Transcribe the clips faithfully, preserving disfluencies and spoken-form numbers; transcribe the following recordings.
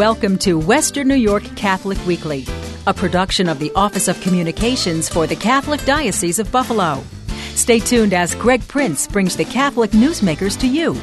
Welcome to Western New York Catholic Weekly, a production of the Office of Communications for the Catholic Diocese of Buffalo. Stay tuned as Greg Prince brings the Catholic newsmakers to you.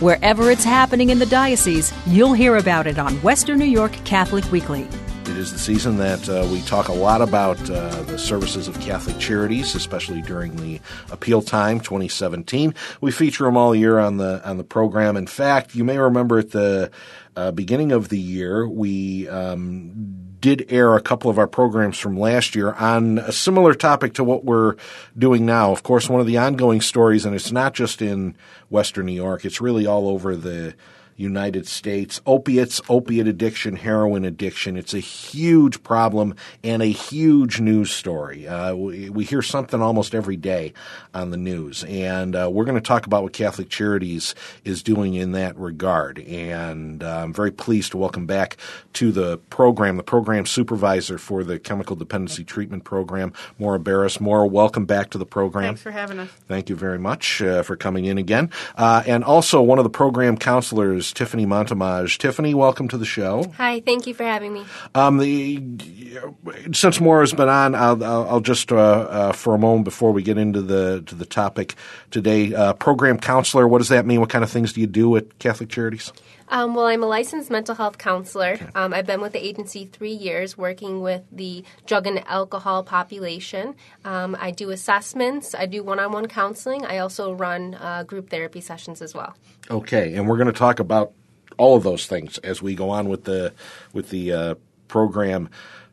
Wherever it's happening in the diocese, you'll hear about it on Western New York Catholic Weekly. It is the season that uh, we talk a lot about uh, the services of Catholic charities, especially during the appeal time, twenty seventeen. We feature them all year on the on the program. In fact, you may remember at the uh, beginning of the year, we um did air a couple of our programs from last year on a similar topic to what we're doing now. Of course, one of the ongoing stories, and it's not just in Western New York, it's really all over the United States. Opiates, opiate addiction, heroin addiction. It's a huge problem and a huge news story. Uh, we, we hear something almost every day on the news. And uh, we're going to talk about what Catholic Charities is doing in that regard. And uh, I'm very pleased to welcome back to the program, the program supervisor for the Chemical Dependency Treatment Program, Maura Beres. Maura, welcome back to the program. Thanks for having us. Thank you very much uh, for coming in again. Uh, and also one of the program counselors, Tiffany Montemage. Tiffany, welcome to the show. Hi, thank you for having me. Um, the, since Maura's been on, I'll, I'll just uh, uh, for a moment before we get into the to the topic today. Uh, program counselor, what does that mean? What kind of things do you do at Catholic Charities? Um, well, I'm a licensed mental health counselor. Okay. Um, I've been with the agency three years working with the drug and alcohol population. Um, I do assessments. I do one-on-one counseling. I also run uh, group therapy sessions as well. Okay, and we're going to talk about all of those things as we go on with the with the uh, program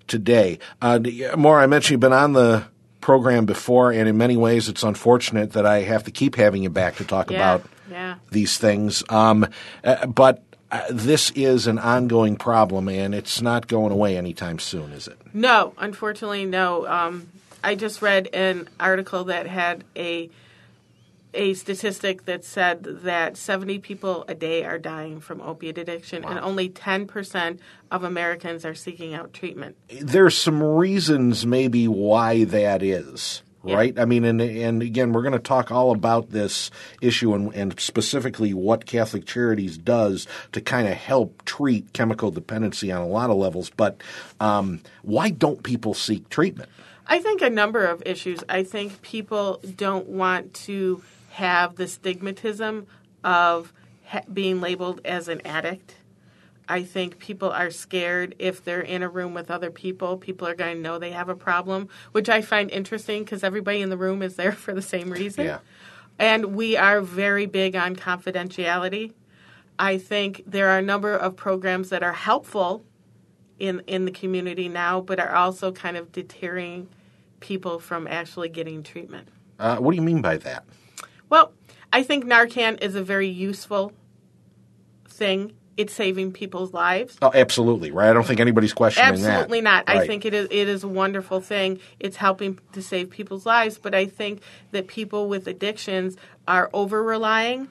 today. Uh, Maura, I mentioned you've been on the program before, and in many ways it's unfortunate that I have to keep having you back to talk yeah. about yeah. these things. Um, uh, but uh, this is an ongoing problem, and it's not going away anytime soon, is it? No, unfortunately, no. Um, I just read an article that had a – a statistic that said that seventy people a day are dying from opiate addiction, wow. and only ten percent of Americans are seeking out treatment. There's some reasons maybe why that is, yeah. right? I mean, and and again, we're going to talk all about this issue and, and specifically what Catholic Charities does to kind of help treat chemical dependency on a lot of levels. But um, why don't people seek treatment? I think a number of issues. I think people don't want to have the stigmatism of ha- being labeled as an addict. I think people are scared if they're in a room with other people. People are going to know they have a problem, which I find interesting because everybody in the room is there for the same reason. Yeah. And we are very big on confidentiality. I think there are a number of programs that are helpful in in the community now, but are also kind of deterring people from actually getting treatment. Uh, what do you mean by that? Well, I think Narcan is a very useful thing. It's saving people's lives. Oh, absolutely, right? I don't think anybody's questioning absolutely that. Absolutely not. Right. I think it is, it is a wonderful thing. It's helping to save people's lives, but I think that people with addictions are over-relying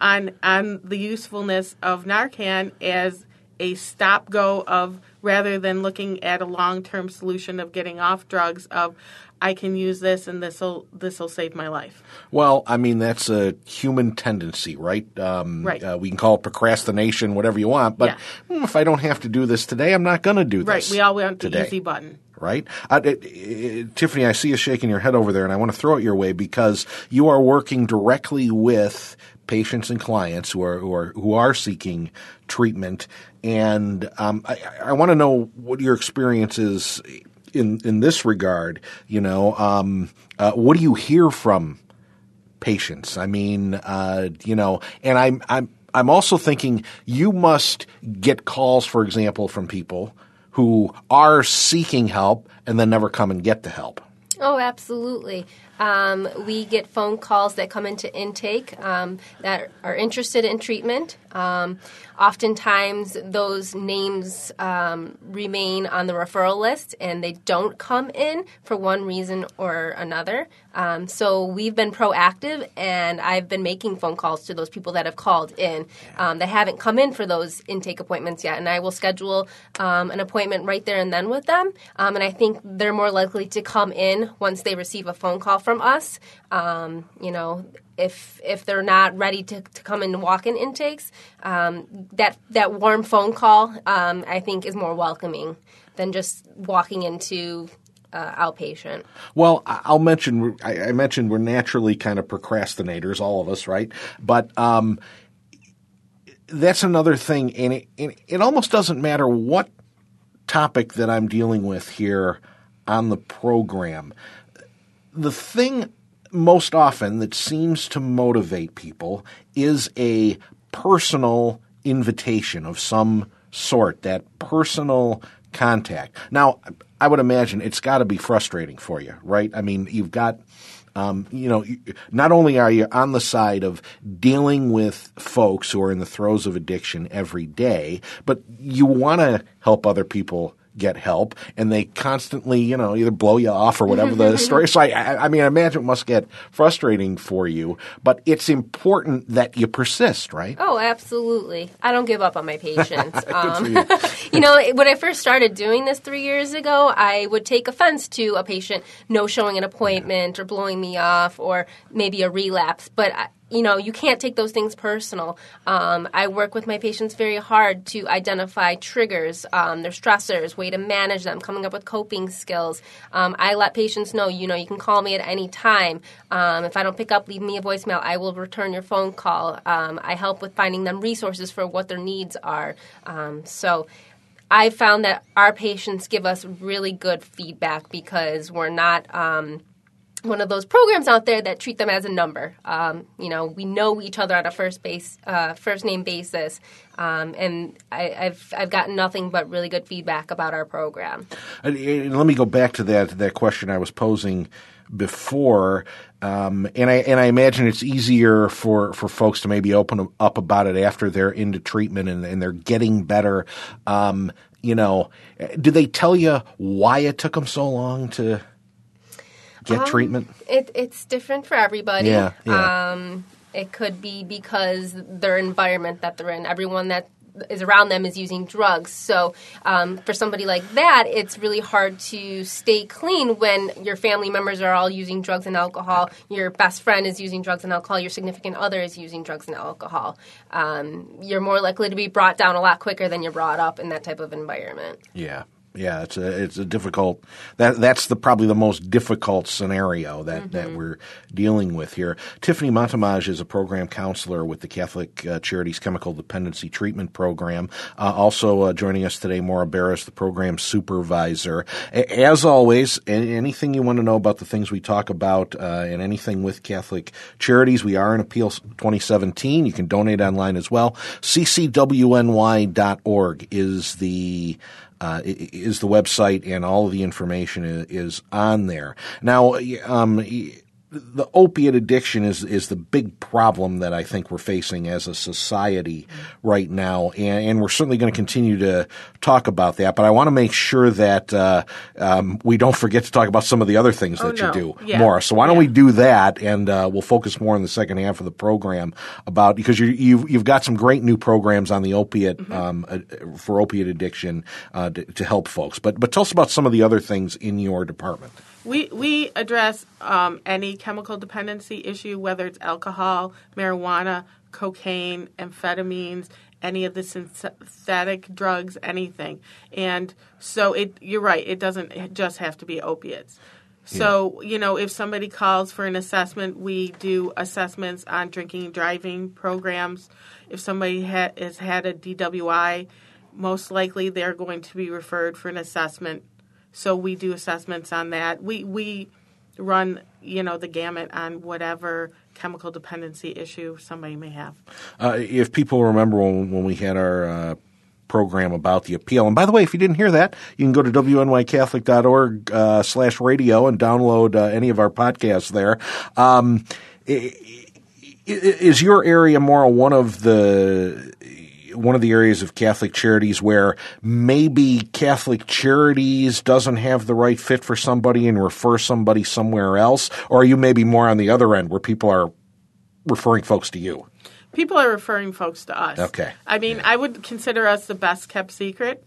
on, on the usefulness of Narcan as a stop-go of, rather than looking at a long-term solution of getting off drugs, of I can use this and this will this will save my life. Well, I mean, that's a human tendency, right? Um, right. Uh, we can call it procrastination, whatever you want, but yeah. hmm, if I don't have to do this today, I'm not going to do this Right, we all want the easy button. Right? I, it, it, Tiffany, I see you shaking your head over there, and I want to throw it your way because you are working directly with patients and clients who are who are, who are seeking treatment. And um, I, I want to know what your experience is in, in this regard. You know, um, uh, what do you hear from patients? I mean, uh, you know, and I'm I'm I'm also thinking you must get calls, for example, from people who are seeking help and then never come and get the help. Oh, absolutely. Um, we get phone calls that come into intake um, that are interested in treatment. Um, oftentimes, those names um, remain on the referral list, and they don't come in for one reason or another. Um, so we've been proactive, and I've been making phone calls to those people that have called in um, that haven't come in for those intake appointments yet. And I will schedule um, an appointment right there and then with them. Um, and I think they're more likely to come in once they receive a phone call from us. Um, you know, if if they're not ready to, to come in walk-in intakes, um, that that warm phone call um, I think is more welcoming than just walking into uh, outpatient. Well, I'll mention I mentioned we're naturally kind of procrastinators, all of us, right? But um, that's another thing, and it, and it almost doesn't matter what topic that I'm dealing with here on the program. The thing most often that seems to motivate people is a personal invitation of some sort, that personal contact. Now, I would imagine it's got to be frustrating for you, right? I mean, you've got, um, you know, not only are you on the side of dealing with folks who are in the throes of addiction every day, but you want to help other people get help, and they constantly, you know, either blow you off or whatever the story. So, I, I mean, I imagine it must get frustrating for you, but it's important that you persist, right? Oh, absolutely. I don't give up on my patients. um, you. you know, when I first started doing this three years ago, I would take offense to a patient no showing an appointment or blowing me off or maybe a relapse, but I, you know, you can't take those things personal. Um, I work with my patients very hard to identify triggers, um, their stressors, way to manage them, coming up with coping skills. Um, I let patients know, you know, you can call me at any time. Um, if I don't pick up, leave me a voicemail. I will return your phone call. Um, I help with finding them resources for what their needs are. Um, so I found that our patients give us really good feedback because we're not um, – one of those programs out there that treat them as a number. Um, you know, we know each other on a first base, uh, first name basis, um, and I, I've I've gotten nothing but really good feedback about our program. And, and let me go back to that that question I was posing before, um, and I and I imagine it's easier for, for folks to maybe open up about it after they're into treatment and, and they're getting better. Um, you know, do they tell you why it took them so long to get um, treatment? It, it's different for everybody. Yeah, yeah. Um, it could be because their environment that they're in. Everyone that is around them is using drugs. So um, for somebody like that, it's really hard to stay clean when your family members are all using drugs and alcohol, your best friend is using drugs and alcohol, your significant other is using drugs and alcohol. Um, you're more likely to be brought down a lot quicker than you're brought up in that type of environment. Yeah. Yeah, it's a it's a difficult that that's the probably the most difficult scenario that, mm-hmm. that we're dealing with here. Tiffany Montemage is a program counselor with the Catholic uh, Charities Chemical Dependency Treatment Program. Uh, also uh, joining us today, Maura Beres, the program supervisor. A- as always, a- anything you want to know about the things we talk about uh, and anything with Catholic Charities, we are in Appeal twenty seventeen. You can donate online as well. C C W N Y dot org is the Uh, is the website, and all of the information is on there. Now, um, the opiate addiction is, is the big problem that I think we're facing as a society right now, and, and we're certainly going to continue to talk about that. But I want to make sure that uh, um, we don't forget to talk about some of the other things that oh, no. you do, yeah. Maura. So why don't yeah. we do that, and uh, we'll focus more on the second half of the program about because you, you've you've got some great new programs on the opiate mm-hmm. um, uh, for opiate addiction uh, to, to help folks. But but tell us about some of the other things in your department. We we address um, any chemical dependency issue, whether it's alcohol, marijuana, cocaine, amphetamines, any of the synthetic drugs, anything. And so it you're right, it doesn't just have to be opiates. So, you know, if somebody calls for an assessment, we do assessments on drinking and driving programs. If somebody ha- has had a D W I, most likely they're going to be referred for an assessment. So we do assessments on that. We we run, you know, the gamut on whatever chemical dependency issue somebody may have. Uh, if people remember when, when we had our uh, program about the appeal, and by the way, if you didn't hear that, you can go to W N Y Catholic dot org uh, slash radio and download uh, any of our podcasts there. Um, is your area, Maura, one of the one of the areas of Catholic Charities where maybe Catholic Charities doesn't have the right fit for somebody and refer somebody somewhere else? Or are you maybe more on the other end where people are referring folks to you? People are referring folks to us. Okay. I mean, yeah. I would consider us the best kept secret,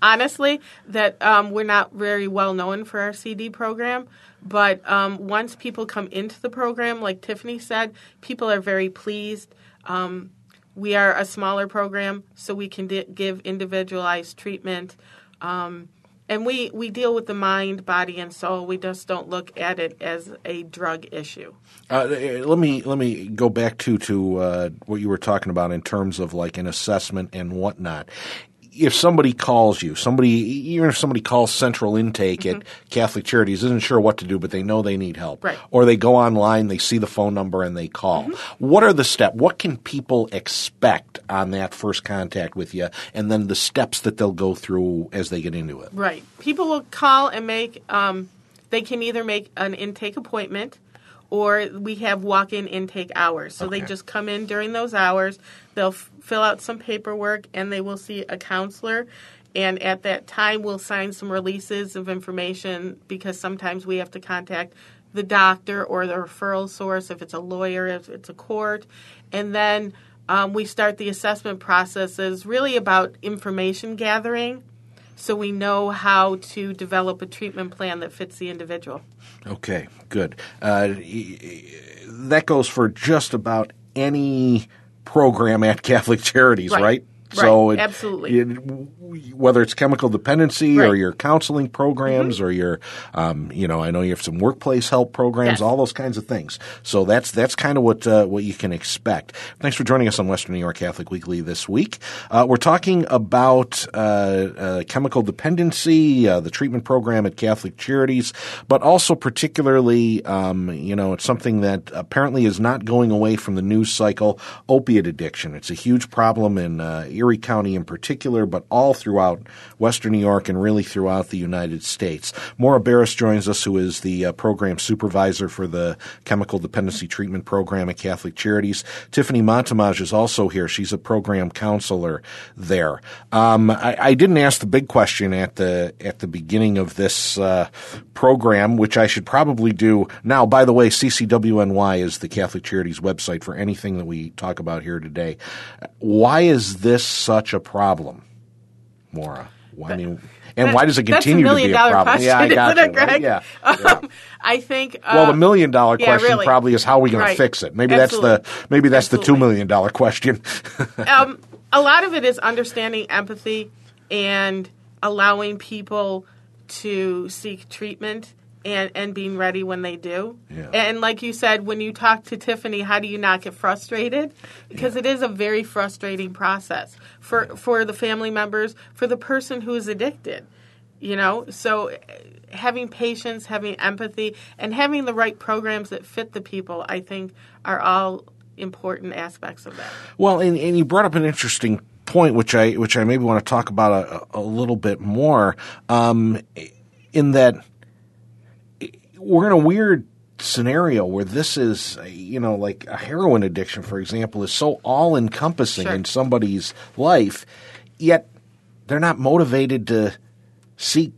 honestly, that um, we're not very well known for our C D program. But um, once people come into the program, like Tiffany said, people are very pleased. Um, we are a smaller program, so we can d- give individualized treatment. Um, and we, we deal with the mind, body, and soul. We just don't look at it as a drug issue. Uh, let me let me go back to, to uh, what you were talking about in terms of like an assessment and whatnot. If somebody calls you, somebody even if somebody calls Central Intake mm-hmm. at Catholic Charities, isn't sure what to do, but they know they need help. Right. Or they go online, they see the phone number, and they call. Mm-hmm. What are the steps? What can people expect on that first contact with you, and then the steps that they'll go through as they get into it? Right. People will call and make um, – they can either make an intake appointment, or we have walk-in intake hours. So okay. they just come in during those hours. They'll f- fill out some paperwork, and they will see a counselor. And at that time, we'll sign some releases of information because sometimes we have to contact the doctor or the referral source, if it's a lawyer, if it's a court. And then um, we start the assessment processes really about information gathering, so we know how to develop a treatment plan that fits the individual. Okay, good. Uh, that goes for just about any program at Catholic Charities, right? Right, right. So it, absolutely. It, whether it's chemical dependency right. or your counseling programs mm-hmm. or your, um, you know, I know you have some workplace help programs, yes. all those kinds of things. So that's that's kind of what uh, what you can expect. Thanks for joining us on Western New York Catholic Weekly this week. Uh, we're talking about uh, uh, chemical dependency, uh, the treatment program at Catholic Charities, but also particularly, um, you know, it's something that apparently is not going away from the news cycle, opiate addiction. It's a huge problem in uh, Erie County in particular, but all throughout Western New York and really throughout the United States. Maura Beres joins us, who is the uh, program supervisor for the Chemical Dependency Treatment Program at Catholic Charities. Tiffany Montemage is also here. She's a program counselor there. Um, I, I didn't ask the big question at the at the beginning of this uh, program, which I should probably do now. By the way, C C W N Y is the Catholic Charities website for anything that we talk about here today. Why is this such a problem? Maura, well, I mean, and that, why does it continue to be a problem? Question, yeah, I got it, Greg? Right? Yeah, um, yeah. I think. Uh, well, the million dollar question yeah, really. probably is how are we going right. to fix it. Maybe Absolutely. that's the maybe that's Absolutely. the two million dollar question. um, a lot of it is understanding empathy and allowing people to seek treatment and, and being ready when they do. Yeah. And like you said, when you talk to Tiffany, how do you not get frustrated? Because yeah. it is a very frustrating process for, yeah. for the family members, for the person who is addicted, you know? So having patience, having empathy, and having the right programs that fit the people, I think, are all important aspects of that. Well, and, and you brought up an interesting point, which I, which I maybe want to talk about a, a little bit more, um, in that – we're in a weird scenario where this is, you know, like a heroin addiction, for example, is so all-encompassing sure. in somebody's life, yet they're not motivated to seek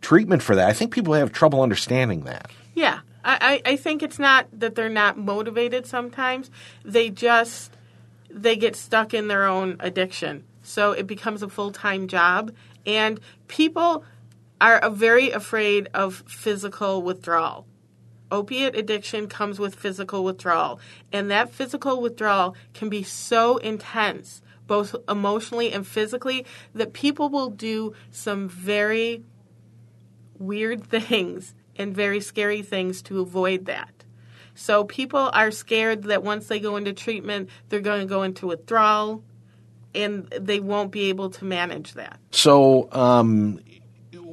treatment for that. I think people have trouble understanding that. Yeah. I, I think it's not that they're not motivated sometimes. They just – they get stuck in their own addiction. So it becomes a full-time job. And people – are very afraid of physical withdrawal. Opiate addiction comes with physical withdrawal, and that physical withdrawal can be so intense, both emotionally and physically, that people will do some very weird things and very scary things to avoid that. So people are scared that once they go into treatment, they're going to go into withdrawal, and they won't be able to manage that. So, um...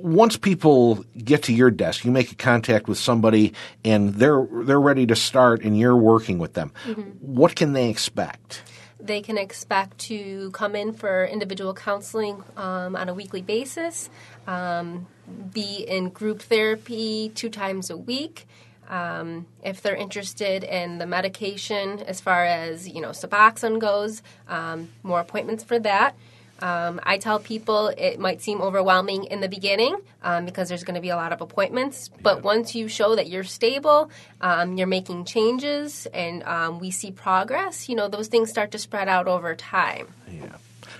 once people get to your desk, you make a contact with somebody and they're they're ready to start and you're working with them. Mm-hmm. What can they expect? They can expect to come in for individual counseling um, on a weekly basis, um, be in group therapy two times a week. Um, if they're interested in the medication as far as, you know, Suboxone goes, um, more appointments for that. Um, I tell people it might seem overwhelming in the beginning um, because there's going to be a lot of appointments. But once you show that you're stable, um, you're making changes, and um, we see progress, you know, those things start to spread out over time. Yeah.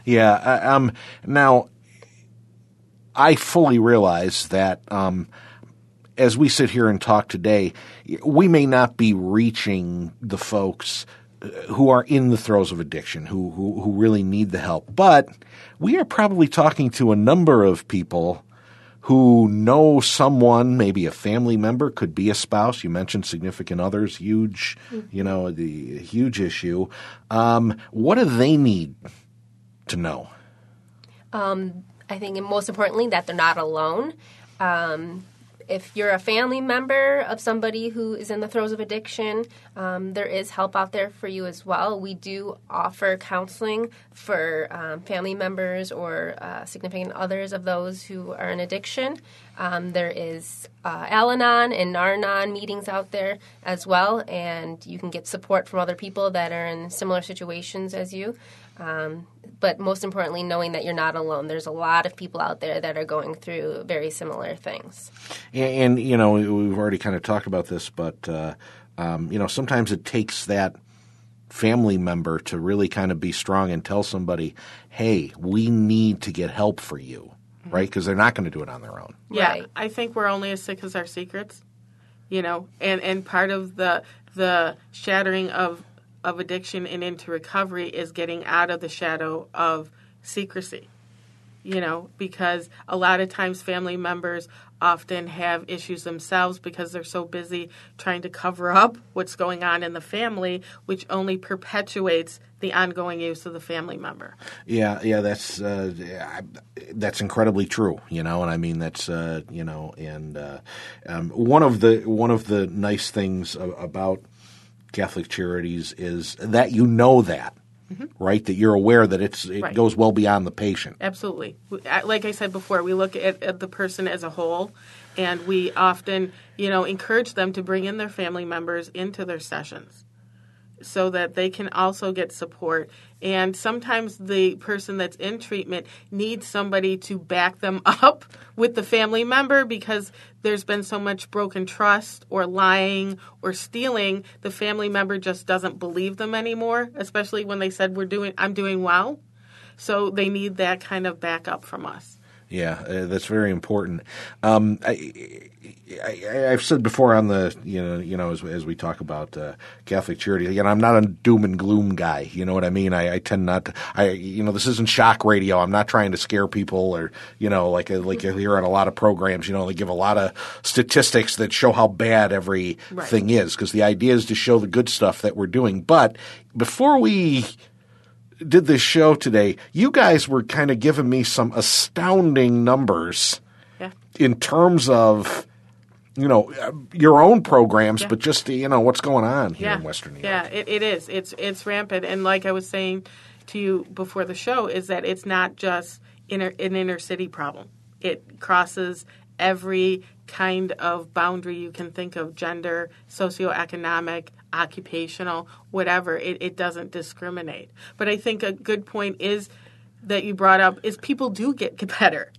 Yeah. Uh, um, now, I fully realize that um, as we sit here and talk today, we may not be reaching the folks who are in the throes of addiction, who, who who really need the help. But we are probably talking to a number of people who know someone, maybe a family member, could be a spouse. You mentioned significant others, huge, you know, the huge issue. Um, what do they need to know? Um, I think, and most importantly, that they're not alone. Um If you're a family member of somebody who is in the throes of addiction, um, there is help out there for you as well. We do offer counseling for um, family members or uh, significant others of those who are in addiction. Um, there is uh, Al-Anon and Nar-Anon meetings out there as well, and you can get support from other people that are in similar situations as you. Um, but most importantly, knowing that you're not alone. There's a lot of people out there that are going through very similar things. And, and you know, we've already kind of talked about this, but, uh, um, you know, sometimes it takes that family member to really kind of be strong and tell somebody, hey, we need to get help for you. Right? Because they're not going to do it on their own. Yeah. Right. I think we're only as sick as our secrets, you know, and, and part of the the shattering of, of addiction and into recovery is getting out of the shadow of secrecy, you know, because a lot of times family members often have issues themselves because they're so busy trying to cover up what's going on in the family, which only perpetuates the ongoing use of the family member. Yeah, yeah, that's uh, that's incredibly true, you know, and I mean that's uh, you know, and uh, um, one of the one of the nice things about Catholic Charities is that you know that, mm-hmm. right? That you're aware that it's it right. goes well beyond the patient. Absolutely, like I said before, we look at, at the person as a whole. And we often, you know, encourage them to bring in their family members into their sessions, so that they can also get support. And sometimes the person that's in treatment needs somebody to back them up with the family member because there's been so much broken trust or lying or stealing. The family member just doesn't believe them anymore, especially when they said, "We're doing, I'm doing well." So they need that kind of backup from us. Yeah, uh, that's very important. Um, I, I, I've said before on the you know you know as, as we talk about uh, Catholic Charity, again, I'm not a doom and gloom guy. You know what I mean? I, I tend not to. I you know this isn't shock radio. I'm not trying to scare people or you know like like you hear on a lot of programs. You know they give a lot of statistics that show how bad everything right. is because the idea is to show the good stuff that we're doing. But before we did this show today, you guys were kind of giving me some astounding numbers yeah. in terms of, you know, your own programs, yeah. but just, you know, what's going on here yeah. in Western New York. Yeah, it, it is. It's it's rampant. And like I was saying to you before the show is that it's not just inner, an inner city problem. It crosses every kind of boundary you can think of, gender, socioeconomic, occupational, whatever. It, it doesn't discriminate. But I think a good point is that you brought up is people do get, get better.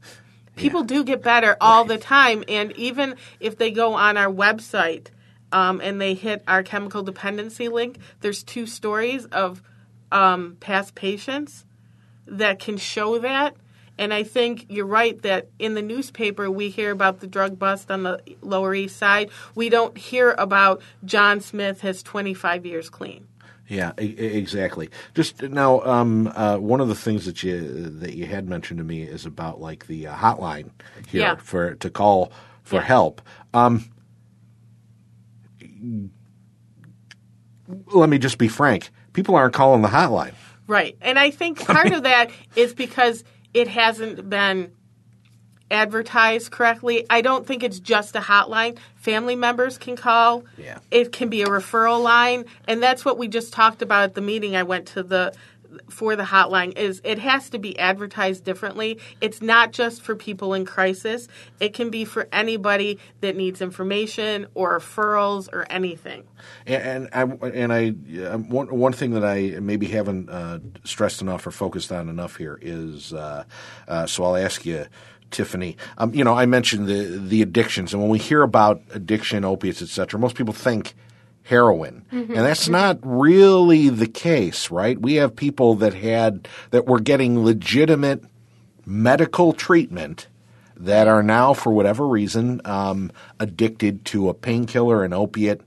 People yeah. do get better all right. the time. And even if they go on our website um, and they hit our chemical dependency link, there's two stories of um, past patients that can show that. And I think you're right that in the newspaper we hear about the drug bust on the Lower East Side. We don't hear about John Smith has twenty-five years clean. Yeah, e- exactly. Just now, um, uh, one of the things that you that you had mentioned to me is about like the uh, hotline here yeah. for to call for yeah. help. Um, let me just be frank. People aren't calling the hotline. Right, and I think part of that is because it hasn't been advertised correctly. I don't think it's just a hotline. Family members can call. Yeah. It can be a referral line. And that's what we just talked about at the meeting I went to the for the hotline is it has to be advertised differently. It's not just for people in crisis. It can be for anybody that needs information or referrals or anything. And, and I and I one, one thing that I maybe haven't uh, stressed enough or focused on enough here is uh, uh, so I'll ask you, Tiffany, um, you know, I mentioned the the addictions, and when we hear about addiction, opiates, et cetera, most people think heroin. Mm-hmm. And that's not really the case, right? We have people that had that were getting legitimate medical treatment that are now, for whatever reason, um, addicted to a painkiller, an opiate,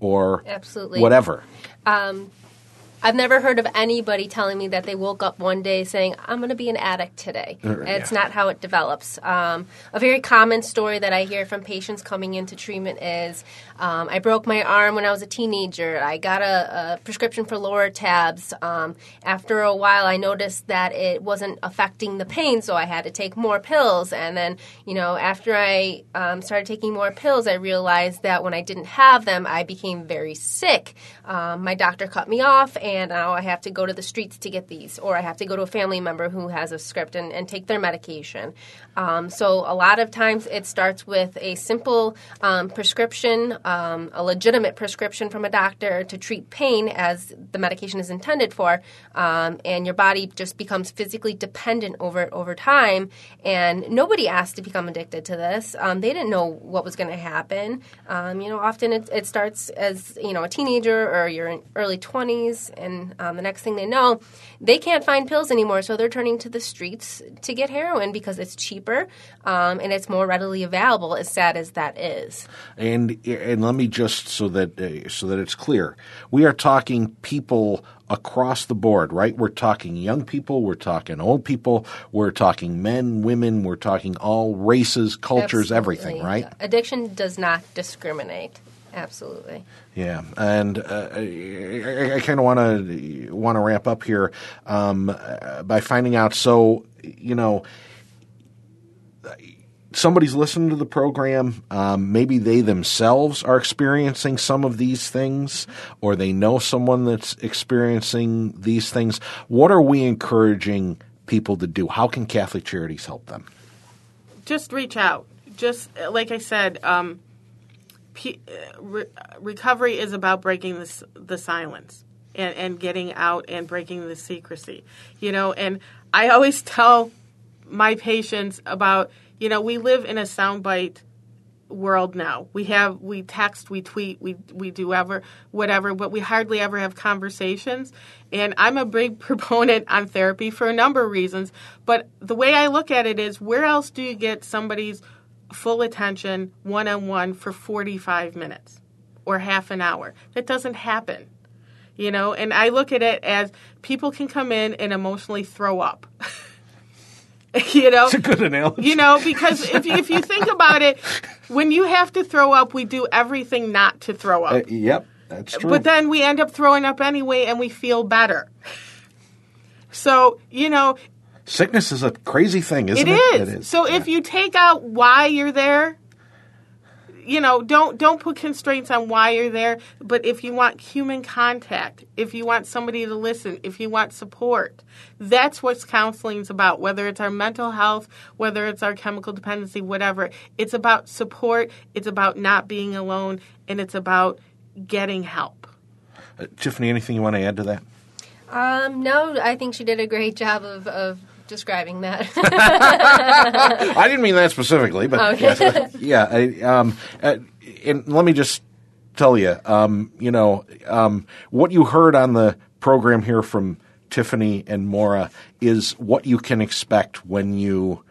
or Absolutely. Whatever. Um, I've never heard of anybody telling me that they woke up one day saying, I'm going to be an addict today. Uh, yeah. It's not how it develops. Um, a very common story that I hear from patients coming into treatment is, um, I broke my arm when I was a teenager. I got a, a prescription for Loratabs. Um, after a while, I noticed that it wasn't affecting the pain, so I had to take more pills. And then, you know, after I um, started taking more pills, I realized that when I didn't have them, I became very sick. Um, my doctor cut me off, and And now I have to go to the streets to get these, or I have to go to a family member who has a script and, and take their medication. Um, so a lot of times it starts with a simple um, prescription, um, a legitimate prescription from a doctor to treat pain as the medication is intended for, um, and your body just becomes physically dependent over it over time. And nobody asked to become addicted to this. Um, they didn't know what was going to happen. Um, you know, often it, it starts as, you know, a teenager or you're in early twenties. And um, the next thing they know, they can't find pills anymore, so they're turning to the streets to get heroin because it's cheaper um, and it's more readily available, as sad as that is. And and let me just, so that uh, so that it's clear, we are talking people across the board, right? We're talking young people, we're talking old people, we're talking men, women, we're talking all races, cultures, Absolutely. Everything, right? Addiction does not discriminate. Absolutely. Yeah, and uh, I, I kind of want to want to wrap up here um, by finding out. So, you know, somebody's listening to the program. Um, maybe they themselves are experiencing some of these things, or they know someone that's experiencing these things. What are we encouraging people to do? How can Catholic Charities help them? Just reach out. Just like I said. Um, P- re- recovery is about breaking the, the silence and, and getting out and breaking the secrecy, you know. And I always tell my patients about, you know, we live in a soundbite world now. We have we text, we tweet, we we do ever whatever, but we hardly ever have conversations. And I'm a big proponent on therapy for a number of reasons. But the way I look at it is, where else do you get somebody's full attention one-on-one for forty-five minutes or half an hour? That doesn't happen, you know. And I look at it as, people can come in and emotionally throw up. You know, it's a good analogy. You know, because if you, if you think about it, when you have to throw up, we do everything not to throw up. Uh, yep, that's true. But then we end up throwing up anyway, and we feel better. So, you know, sickness is a crazy thing, isn't it? It is. It is. So yeah. If you take out why you're there, you know, don't don't put constraints on why you're there. But if you want human contact, if you want somebody to listen, if you want support, that's what counseling's about. Whether it's our mental health, whether it's our chemical dependency, whatever, it's about support. It's about not being alone, and it's about getting help. Uh, Tiffany, anything you want to add to that? Um, no, I think she did a great job of, of describing that. I didn't mean that specifically, but okay. Yes, yeah. I, um, and let me just tell you, um, you know, um, what you heard on the program here from Tiffany and Maura is what you can expect when you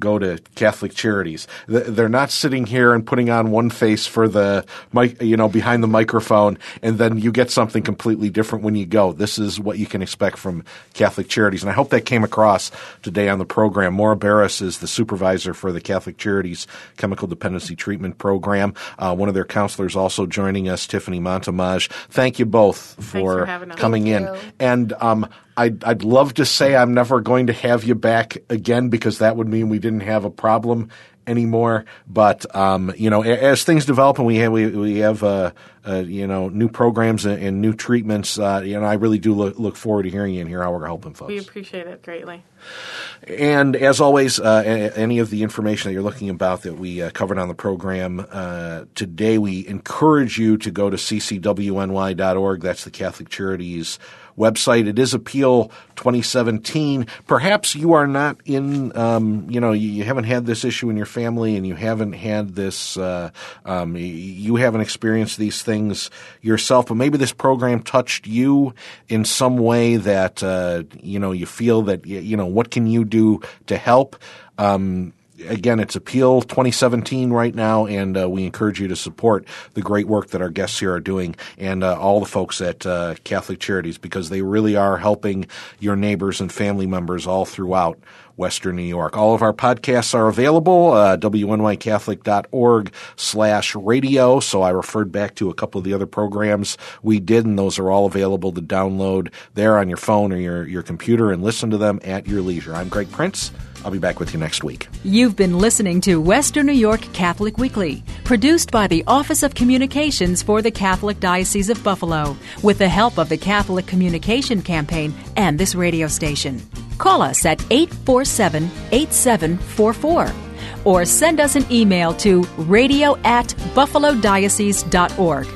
go to Catholic Charities. They're not sitting here and putting on one face for the mic, you know, behind the microphone, and then you get something completely different when you go. This is what you can expect from Catholic Charities, and I hope that came across today on the program. Maura Beres is the supervisor for the Catholic Charities Chemical Dependency Treatment Program. Uh, one of their counselors also joining us, Tiffany Montemage. Thank you both for, for coming Thank in. You. And um, I'd, I'd love to say I'm never going to have you back again, because that would mean we didn't have a problem anymore. But um, you know, as things develop and we have, we, we have uh, uh, you know, new programs and, and new treatments, uh, you know, I really do look, look forward to hearing you and hear how we're helping folks. We appreciate it greatly. And as always, uh, any of the information that you're looking about that we uh, covered on the program uh, today, we encourage you to go to c c w n y dot org. That's the Catholic Charities website. It is Appeal twenty seventeen. Perhaps you are not in, um, you know, you haven't had this issue in your family, and you haven't had this, uh, um, you haven't experienced these things yourself, but maybe this program touched you in some way that, uh, you know, you feel that, you know, what can you do to help? Um, Again, it's Appeal twenty seventeen right now, and uh, we encourage you to support the great work that our guests here are doing, and uh, all the folks at uh, Catholic Charities, because they really are helping your neighbors and family members all throughout Western New York. All of our podcasts are available, uh, w n y catholic dot org slash radio. So I referred back to a couple of the other programs we did, and those are all available to download there on your phone or your, your computer and listen to them at your leisure. I'm Greg Prince. I'll be back with you next week. You've been listening to Western New York Catholic Weekly, produced by the Office of Communications for the Catholic Diocese of Buffalo, with the help of the Catholic Communication Campaign and this radio station. Call us at eight four seven, eight seven four four or send us an email to radio at buffalo diocese dot org.